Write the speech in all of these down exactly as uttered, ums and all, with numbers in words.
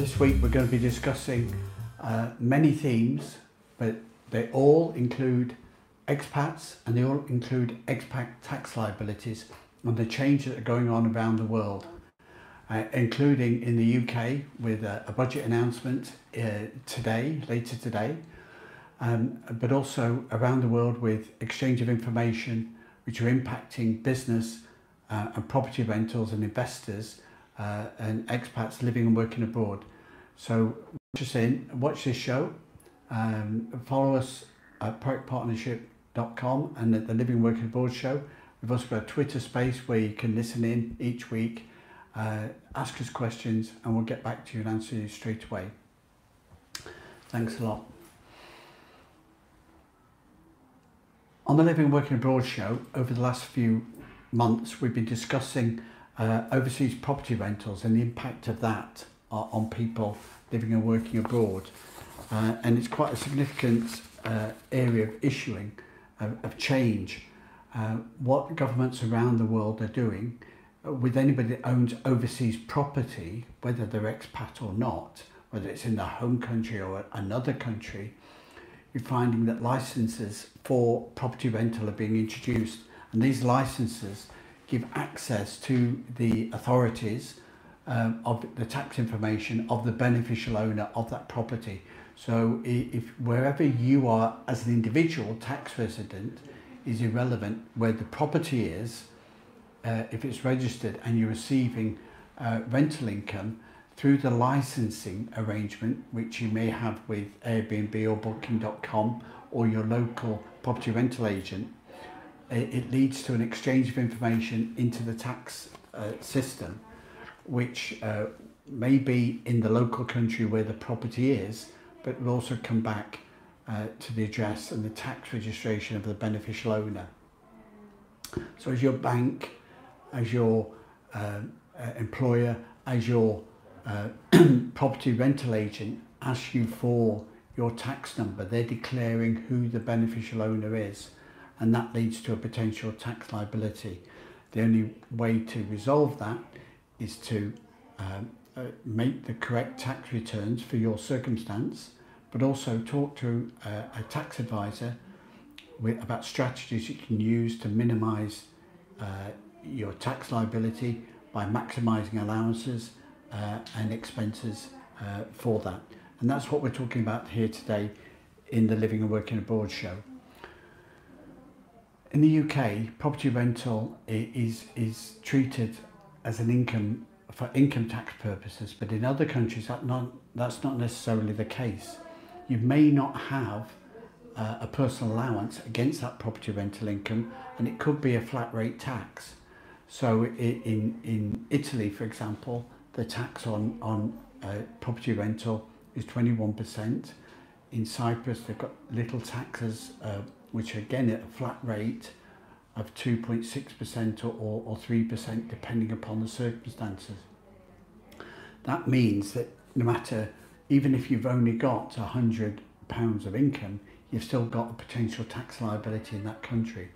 This week we're going to be discussing uh, many themes, but they all include expats and they all include expat tax liabilities and the changes that are going on around the world, uh, including in the U K with a, a budget announcement uh, today, later today, um, but also around the world with exchange of information which are impacting business uh, and property rentals and investors uh, and expats living and working abroad. So just in, watch this show, um, follow us at Pro Act Partnership dot com and at the Living Working Abroad Show. We've also got a Twitter space where you can listen in each week, uh, ask us questions, and we'll get back to you and answer you straight away. Thanks a lot. On the Living Working Abroad Show, over the last few months, we've been discussing uh, overseas property rentals and the impact of that on people living and working abroad. Uh, and it's quite a significant uh, area of issuing, of, of change. Uh, what governments around the world are doing uh, with anybody that owns overseas property, whether they're expat or not, whether it's in their home country or another country, you're finding that licenses for property rental are being introduced. And these licenses give access to the authorities um, of the tax information of the beneficial owner of that property. So if wherever you are as an individual tax resident, is irrelevant where the property is, uh, if it's registered and you're receiving uh, rental income through the licensing arrangement, which you may have with Airbnb or Booking dot com or your local property rental agent, it, it leads to an exchange of information into the tax uh, system, which uh, may be in the local country where the property is, but will also come back Uh, to the address and the tax registration of the beneficial owner. So as your bank, as your uh, uh, employer, as your uh, property rental agent asks you for your tax number, they're declaring who the beneficial owner is, and that leads to a potential tax liability. The only way to resolve that is to um, uh, make the correct tax returns for your circumstance, but also talk to a, a tax advisor with, about strategies you can use to minimise uh, your tax liability by maximising allowances uh, and expenses uh, for that. And that's what we're talking about here today in the Living and Working Abroad Show. In the U K, property rental is, is treated as an income for income tax purposes, but in other countries that not, that's not necessarily the case. You may not have uh, a personal allowance against that property rental income, and it could be a flat rate tax. So in, in Italy, for example, the tax on, on uh, property rental is twenty-one percent. In Cyprus, they've got little taxes, uh, which are again at a flat rate of two point six percent or, or three percent, depending upon the circumstances. That means that no matter, even if you've only got one hundred pounds of income, you've still got a potential tax liability in that country.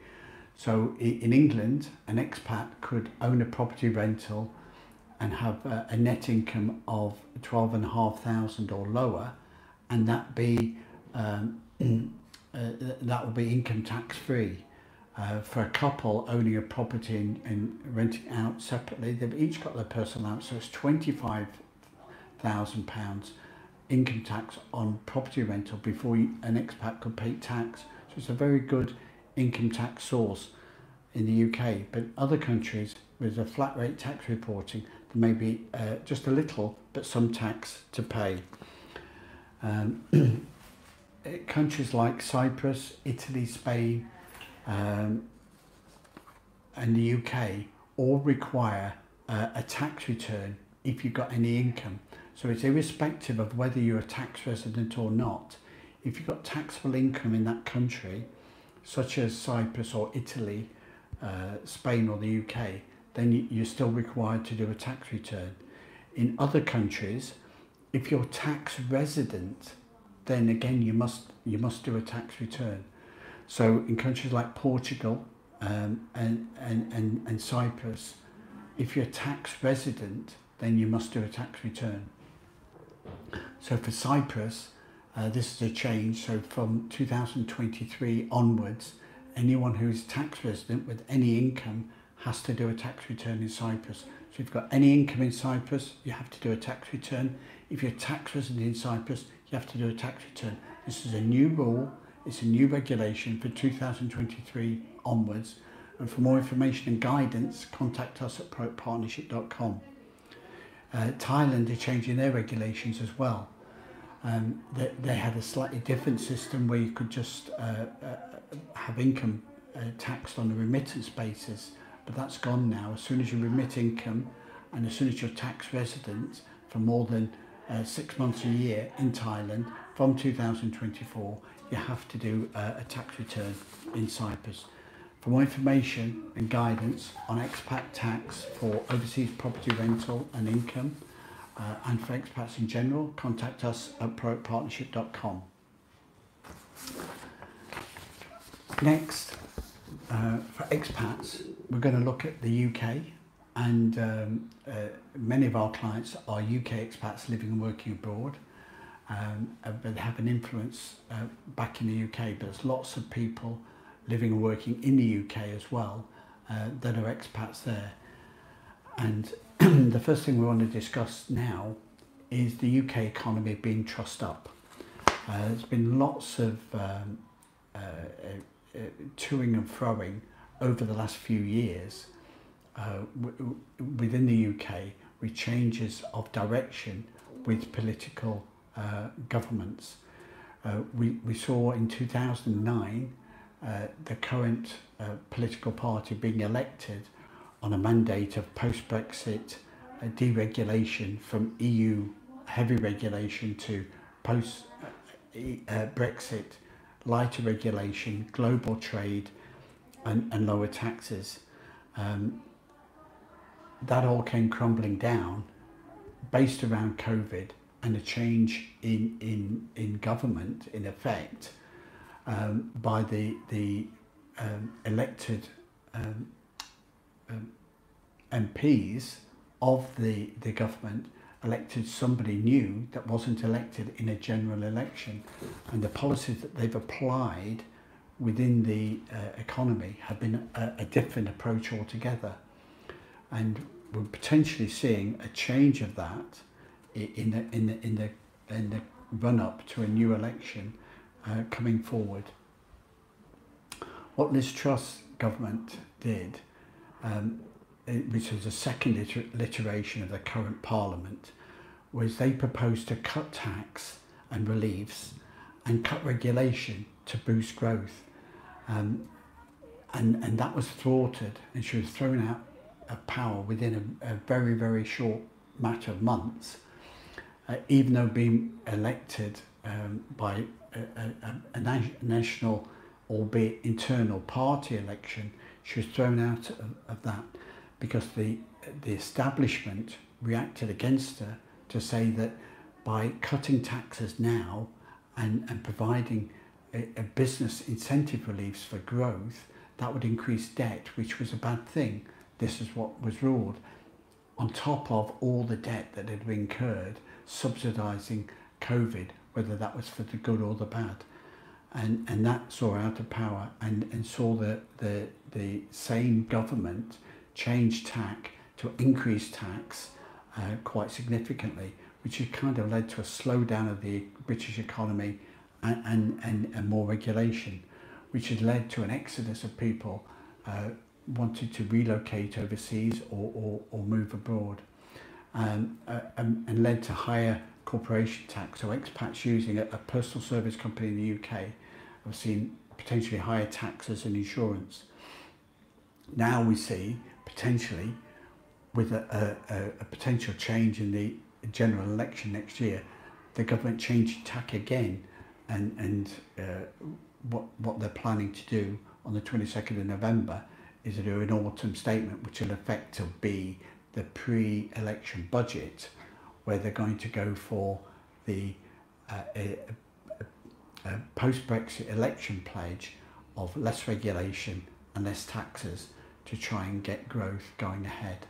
So in England, an expat could own a property rental and have a, a net income of twelve thousand five hundred pounds or lower, and that be um, uh, that will be income tax free. Uh, for a couple owning a property and, and renting out separately, they've each got their personal allowance, so it's twenty-five thousand pounds income tax on property rental before you, an expat could pay tax. So it's a very good income tax source in the U K, but other countries with a flat rate tax reporting, there may be uh, just a little but some tax to pay. Um, countries like Cyprus, Italy, Spain um, and the U K all require uh, a tax return if you've got any income. So it's irrespective of whether you're a tax resident or not. If you've got taxable income in that country, such as Cyprus or Italy, uh, Spain or the U K, then you're still required to do a tax return. In other countries, if you're tax resident, then again you must, you must do a tax return. So in countries like Portugal um, and, and, and, and Cyprus, if you're tax resident, then you must do a tax return. So for Cyprus, uh, this is a change. So from two thousand twenty-three onwards, anyone who is tax resident with any income has to do a tax return in Cyprus. So if you've got any income in Cyprus, you have to do a tax return. If you're tax resident in Cyprus, you have to do a tax return. This is a new rule. It's a new regulation for two thousand twenty-three onwards. And for more information and guidance, contact us at Pro Act Partnership dot com. Uh, Thailand are changing their regulations as well. Um, they, they had a slightly different system where you could just uh, uh, have income uh, taxed on a remittance basis, but that's gone now. As soon as you remit income and as soon as you're tax resident for more than uh, six months a year in Thailand, from two thousand twenty-four, you have to do uh, a tax return in Cyprus. For more information and guidance on expat tax for overseas property rental and income, uh, and for expats in general, contact us at Pro Act Partnership dot com. Next, uh, for expats, we're going to look at the U K, and um, uh, many of our clients are U K expats living and working abroad, um, but they have an influence uh, back in the U K. But there's lots of people living and working in the U K as well, uh, that are expats there. And the first thing we want to discuss now is the U K economy being trussed up. Uh, there's been lots of um, uh, uh, toing and froing over the last few years uh, w within the U K with changes of direction with political uh, governments. Uh, we, we saw in two thousand nine Uh, the current uh, political party being elected on a mandate of post-Brexit uh, deregulation, from E U heavy regulation to post-Brexit uh, lighter regulation, global trade and, and lower taxes. Um, that all came crumbling down based around COVID and a change in, in, in government, in effect, Um, by the the um, elected um, um, M Ps of the the government, elected somebody new that wasn't elected in a general election, and the policies that they've applied within the uh, economy have been a, a different approach altogether, and we're potentially seeing a change of that in the in the in the in the run up to a new election. Uh, coming forward, what Liz Truss government did, um, it, which was the second iter iteration of the current parliament, was they proposed to cut tax and reliefs and cut regulation to boost growth, um, and and that was thwarted, and she was thrown out of power within a, a very very short matter of months, uh, even though being elected um, by A, a, a na national, albeit internal, party election. She was thrown out of, of that because the the establishment reacted against her to say that by cutting taxes now and, and providing a, a business incentive reliefs for growth, that would increase debt, which was a bad thing. This is what was ruled, on top of all the debt that had been incurred subsidising COVID, whether that was for the good or the bad, and and that saw out of power, and and saw the the the same government change tack to increase tax uh, quite significantly, which has kind of led to a slowdown of the British economy, and and and, and more regulation, which has led to an exodus of people uh, wanted to relocate overseas or or, or move abroad, um, uh, and and led to higher corporation tax. So expats using a, a personal service company in the U K have seen potentially higher taxes and insurance. Now we see potentially, with a, a, a potential change in the general election next year, the government changed tack again, and and uh, what what they're planning to do on the twenty-second of November is to do an autumn statement, which will effectively be the pre-election budget, where they're going to go for the uh, a, a, a post-Brexit election pledge of less regulation and less taxes to try and get growth going ahead.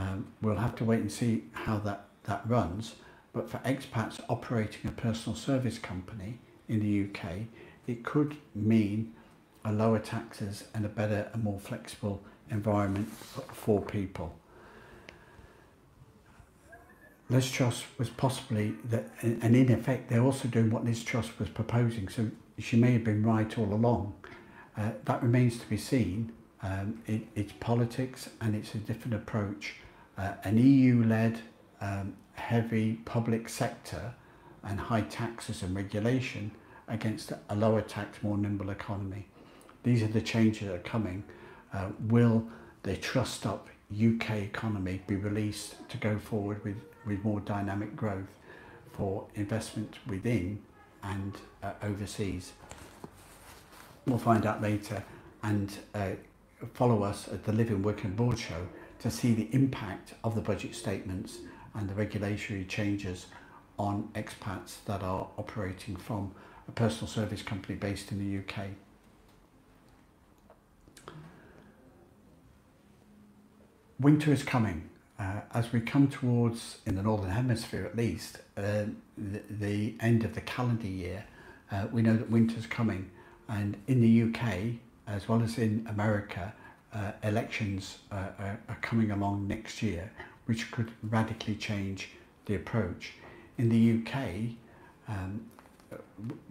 Um, we'll have to wait and see how that, that runs, but for expats operating a personal service company in the U K, it could mean a lower taxes and a better and more flexible environment for people. Liz Truss was possibly, the, and in effect they're also doing what Liz Truss was proposing, so she may have been right all along. Uh, that remains to be seen. Um, it, it's politics and it's a different approach. Uh, an E U-led um, heavy public sector and high taxes and regulation against a lower tax, more nimble economy. These are the changes that are coming. Uh, will the trussed up U K economy be released to go forward with, with more dynamic growth for investment within and uh, overseas? We'll find out later, and uh, follow us at the Living Working Abroad Show to see the impact of the budget statements and the regulatory changes on expats that are operating from a personal service company based in the U K. Winter is coming. Uh, as we come towards, in the Northern Hemisphere at least, uh, the, the end of the calendar year, uh, we know that winter's coming, and in the U K, as well as in America, uh, elections uh, are, are coming along next year, which could radically change the approach. In the U K, um,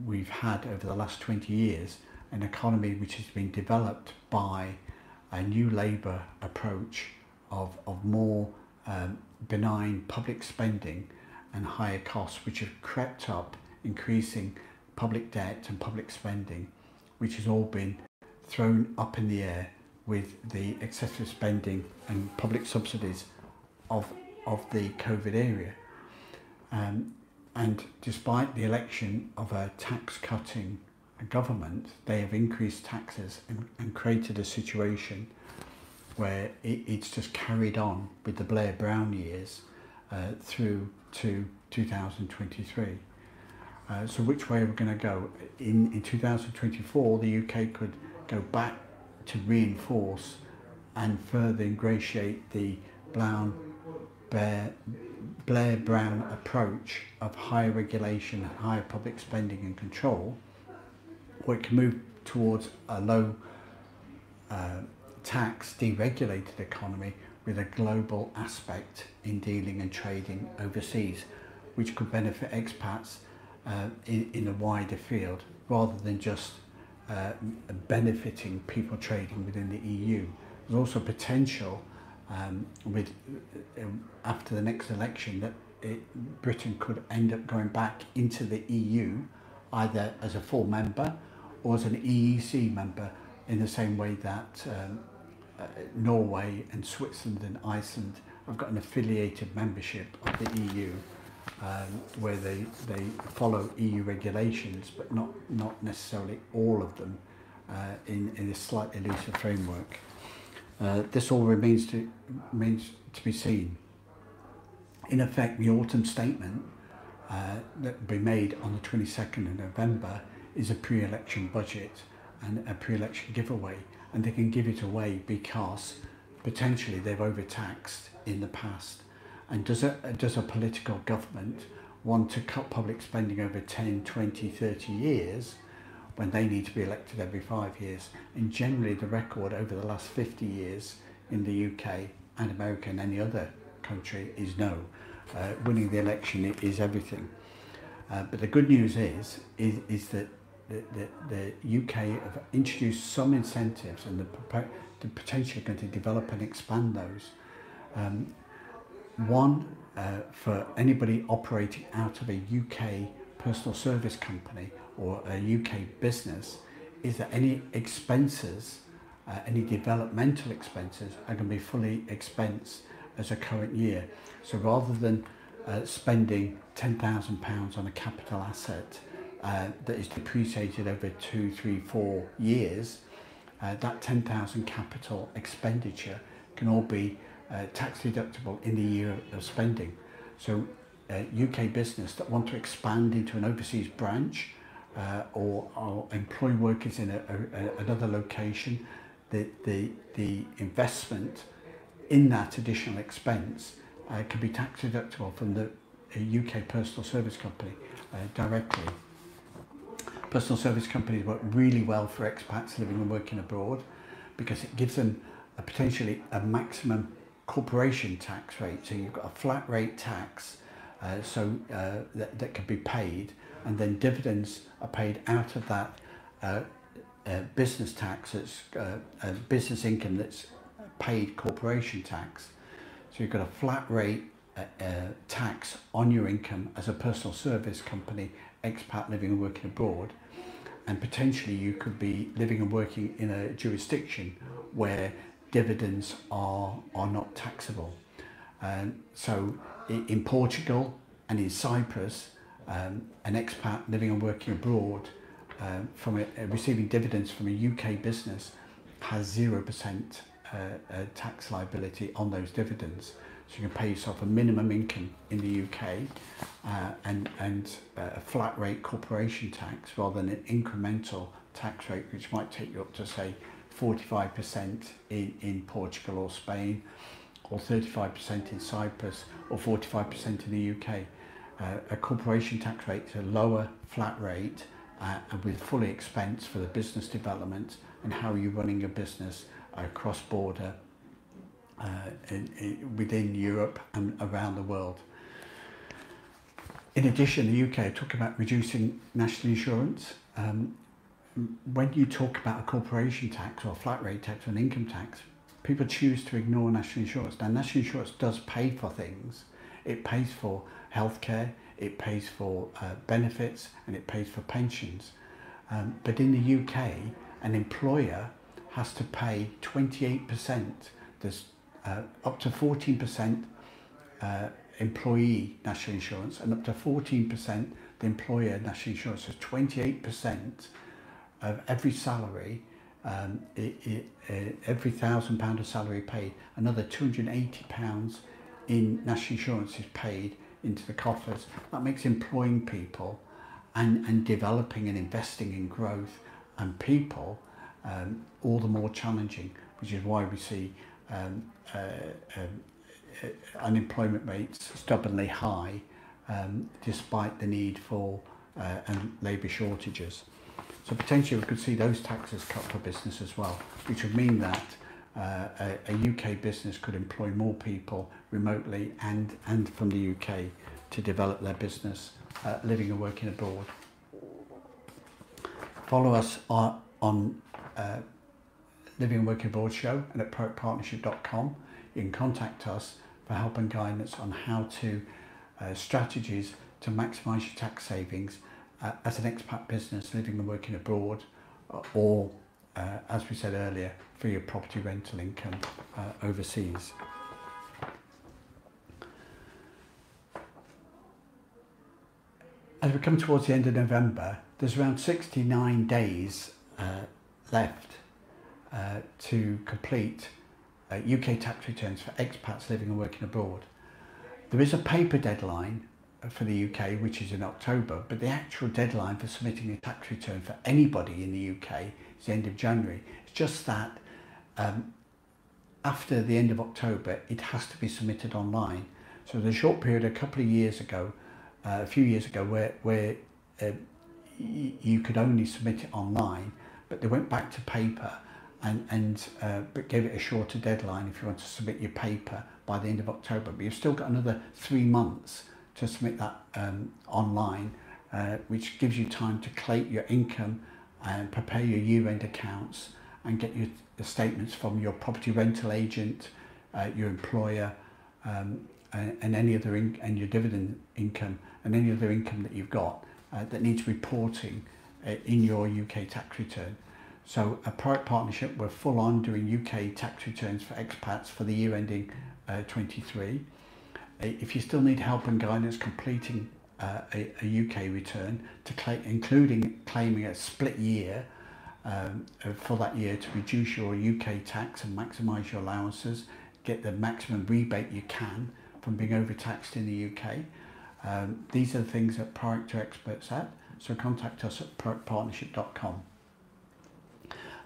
we've had over the last twenty years an economy which has been developed by a new Labour approach of, of more um, benign public spending and higher costs, which have crept up, increasing public debt and public spending, which has all been thrown up in the air with the excessive spending and public subsidies of, of the COVID area. Um, and despite the election of a tax-cutting government, they have increased taxes and, and created a situation where it, it's just carried on with the Blair-Brown years uh, through to two thousand twenty-three. Uh, so which way are we going to go? In, in two thousand twenty-four, the U K could go back to reinforce and further ingratiate the Blair-Brown approach of higher regulation and higher public spending and control, or it can move towards a low uh, tax deregulated economy with a global aspect in dealing and trading overseas, which could benefit expats uh, in, in a wider field rather than just Uh, benefiting people trading within the E U. There's also potential um, with uh, after the next election that it, Britain could end up going back into the E U either as a full member or as an E E C member, in the same way that um, uh, Norway and Switzerland and Iceland have got an affiliated membership of the E U. Um, where they, they follow E U regulations, but not, not necessarily all of them uh, in, in a slightly looser framework. Uh, this all remains to, remains to be seen. In effect, the autumn statement uh, that will be made on the twenty-second of November is a pre-election budget and a pre-election giveaway, and they can give it away because potentially they've overtaxed in the past. And does a, does a political government want to cut public spending over ten, twenty, thirty years when they need to be elected every five years? And generally the record over the last fifty years in the U K and America and any other country is no. Uh, winning the election is everything. Uh, but the good news is, is, is that the, the, the U K have introduced some incentives and the, the potentially going to develop and expand those. Um, One, uh, for anybody operating out of a U K personal service company or a U K business, is that any expenses, uh, any developmental expenses, are going to be fully expensed as a current year. So rather than uh, spending ten thousand pounds on a capital asset uh, that is depreciated over two, three, four years, uh, that ten thousand pounds capital expenditure can all be Uh, tax deductible in the year of spending. So uh, U K business that want to expand into an overseas branch uh, or, or employ workers in a, a, another location, the, the, the investment in that additional expense uh, can be tax deductible from the a U K personal service company uh, directly. Personal service companies work really well for expats living and working abroad because it gives them a potentially a maximum corporation tax rate. So you've got a flat rate tax uh, so uh, that, that can be paid, and then dividends are paid out of that uh, uh, business tax, that's uh, uh, business income that's paid corporation tax. So you've got a flat rate uh, uh, tax on your income as a personal service company, expat living and working abroad, and potentially you could be living and working in a jurisdiction where dividends are, are not taxable. Um, so in Portugal and in Cyprus, um, an expat living and working abroad uh, from a, uh, receiving dividends from a U K business has zero percent uh, uh, tax liability on those dividends. So you can pay yourself a minimum income in the U K uh, and, and a flat rate corporation tax rather than an incremental tax rate, which might take you up to, say, forty-five percent in, in Portugal or Spain, or thirty-five percent in Cyprus, or forty-five percent in the U K. Uh, a corporation tax rate is a lower flat rate uh, and with fully expense for the business development and how you're running your business uh, cross-border uh, within Europe and around the world. In addition, the U K talk about reducing national insurance. Um, When you talk about a corporation tax or a flat rate tax or an income tax, people choose to ignore national insurance. Now, national insurance does pay for things. It pays for healthcare, it pays for uh, benefits, and it pays for pensions. Um, but in the U K, an employer has to pay twenty-eight percent. There's uh, up to fourteen percent uh, employee national insurance, and up to fourteen percent the employer national insurance. So twenty-eight percent. Of every salary, um, it, it, it, every thousand pound of salary paid, another two hundred and eighty pounds in national insurance is paid into the coffers. That makes employing people and, and developing and investing in growth and people um, all the more challenging, which is why we see um, uh, um, uh, unemployment rates stubbornly high um, despite the need for uh, and labour shortages. So potentially we could see those taxes cut for business as well, which would mean that uh, a, a U K business could employ more people remotely and, and from the U K to develop their business, uh, living and working abroad. Follow us on, on uh, Living and Working Abroad Show and at Pro Act Partnership dot com. You can contact us for help and guidance on how to uh, strategies to maximise your tax savings Uh, as an expat business living and working abroad, uh, or uh, as we said earlier, for your property rental income uh, overseas. As we come towards the end of November, there's around sixty-nine days uh, left uh, to complete uh, U K tax returns for expats living and working abroad. There is a paper deadline for the U K, which is in October, but the actual deadline for submitting a tax return for anybody in the U K is the end of January. It's just that um, after the end of October, it has to be submitted online. So there's a short period a couple of years ago, uh, a few years ago, where, where uh, you could only submit it online, but they went back to paper and, and uh, but gave it a shorter deadline if you want to submit your paper by the end of October. But you've still got another three months to submit that um, online, uh, which gives you time to collate your income and prepare your year-end accounts and get your statements from your property rental agent, uh, your employer, um, and, and any other in and your dividend income and any other income that you've got uh, that needs reporting uh, in your U K tax return. So at Product Partnership, we're full on doing U K tax returns for expats for the year ending uh, twenty-three. If you still need help and guidance completing uh, a, a U K return, to claim, including claiming a split year um, for that year to reduce your U K tax and maximise your allowances, get the maximum rebate you can from being overtaxed in the U K. Um, these are the things that ProActor experts at, so contact us at Pro Act Partnership dot com.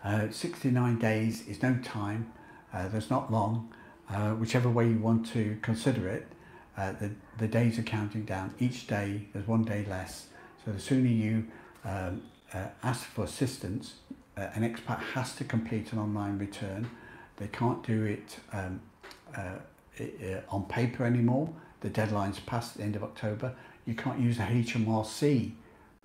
Uh, sixty-nine days is no time, uh, there's not long, uh, whichever way you want to consider it. uh, the, the days are counting down. Each day, there's one day less. So the sooner you um, uh, ask for assistance, uh, an expat has to complete an online return. They can't do it um, uh, it, uh, on paper anymore. The deadline's passed at the end of October. You can't use the H M R C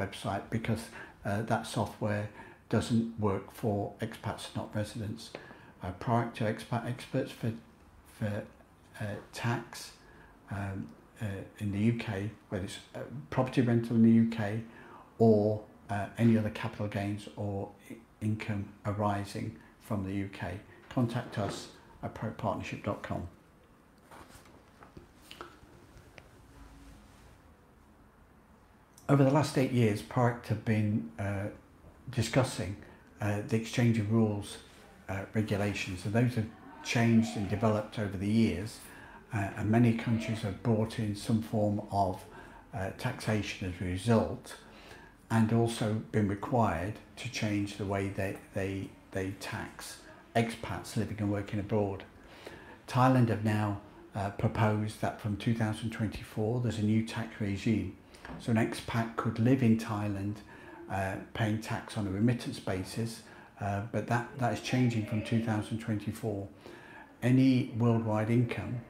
website because uh, that software doesn't work for expats, not residents. Uh, prior to expat experts for, for uh, tax um, uh, in the U K, whether it's uh, property rental in the U K or uh, any other capital gains or income arising from the U K, contact us at pro partnership dot com. Over the last eight years, ProAct have been uh, discussing uh, the exchange of rules, uh, regulations, and those have changed and developed over the years, uh, and many countries have brought in some form of uh, taxation as a result, and also been required to change the way they, they, they tax expats living and working abroad. Thailand have now uh, proposed that from two thousand twenty-four there's a new tax regime. So an expat could live in Thailand uh, paying tax on a remittance basis, uh, but that, that is changing from two thousand twenty-four. Any worldwide income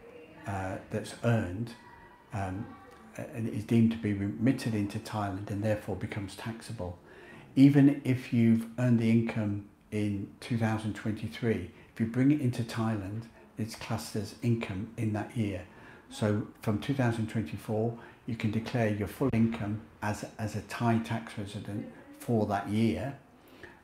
uh, that's earned um, is deemed to be remitted into Thailand and therefore becomes taxable. Even if you've earned the income in two thousand twenty-three, if you bring it into Thailand, it's classed as income in that year. So from two thousand twenty-four, you can declare your full income as, as a Thai tax resident for that year.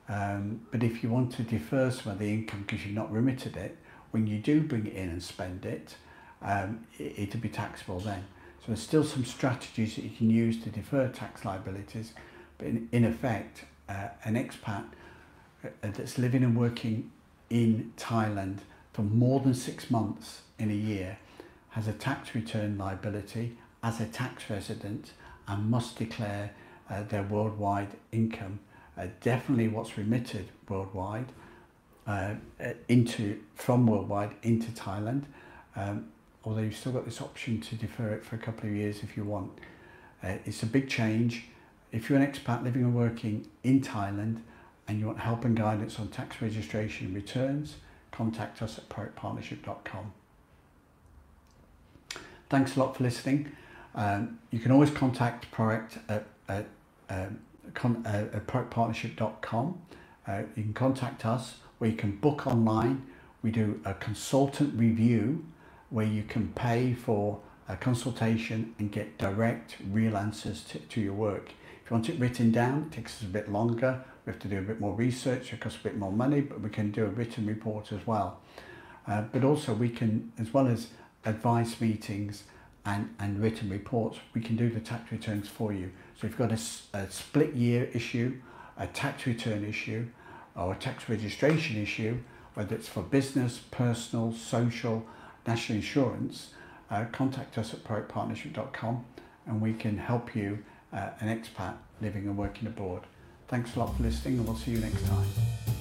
Um, but if you want to defer some of the income because you've not remitted it, when you do bring it in and spend it, um, it, it'll be taxable then. So there's still some strategies that you can use to defer tax liabilities. But in, in effect, uh, an expat that's living and working in Thailand for more than six months in a year has a tax return liability as a tax resident and must declare uh, their worldwide income, uh, definitely what's remitted worldwide uh, into from worldwide into Thailand, um, although you've still got this option to defer it for a couple of years if you want. Uh, it's a big change. If you're an expat living and working in Thailand and you want help and guidance on tax registration and returns, contact us at pro act partnership dot com. Thanks a lot for listening. Um, you can always contact ProAct at, at, um, con, uh, at pro act partnership dot com. Uh, you can contact us where you can book online. We do a consultant review where you can pay for a consultation and get direct, real answers to, to your work. If you want it written down, it takes us a bit longer. We have to do a bit more research, it costs a bit more money, but we can do a written report as well. Uh, but also we can, as well as advice meetings and, and written reports, we can do the tax returns for you. So if you've got a, a split year issue, a tax return issue, or a tax registration issue, whether it's for business, personal, social, national insurance, uh, contact us at pro act partnership dot com and we can help you, uh, an expat living and working abroad. Thanks a lot for listening and we'll see you next time.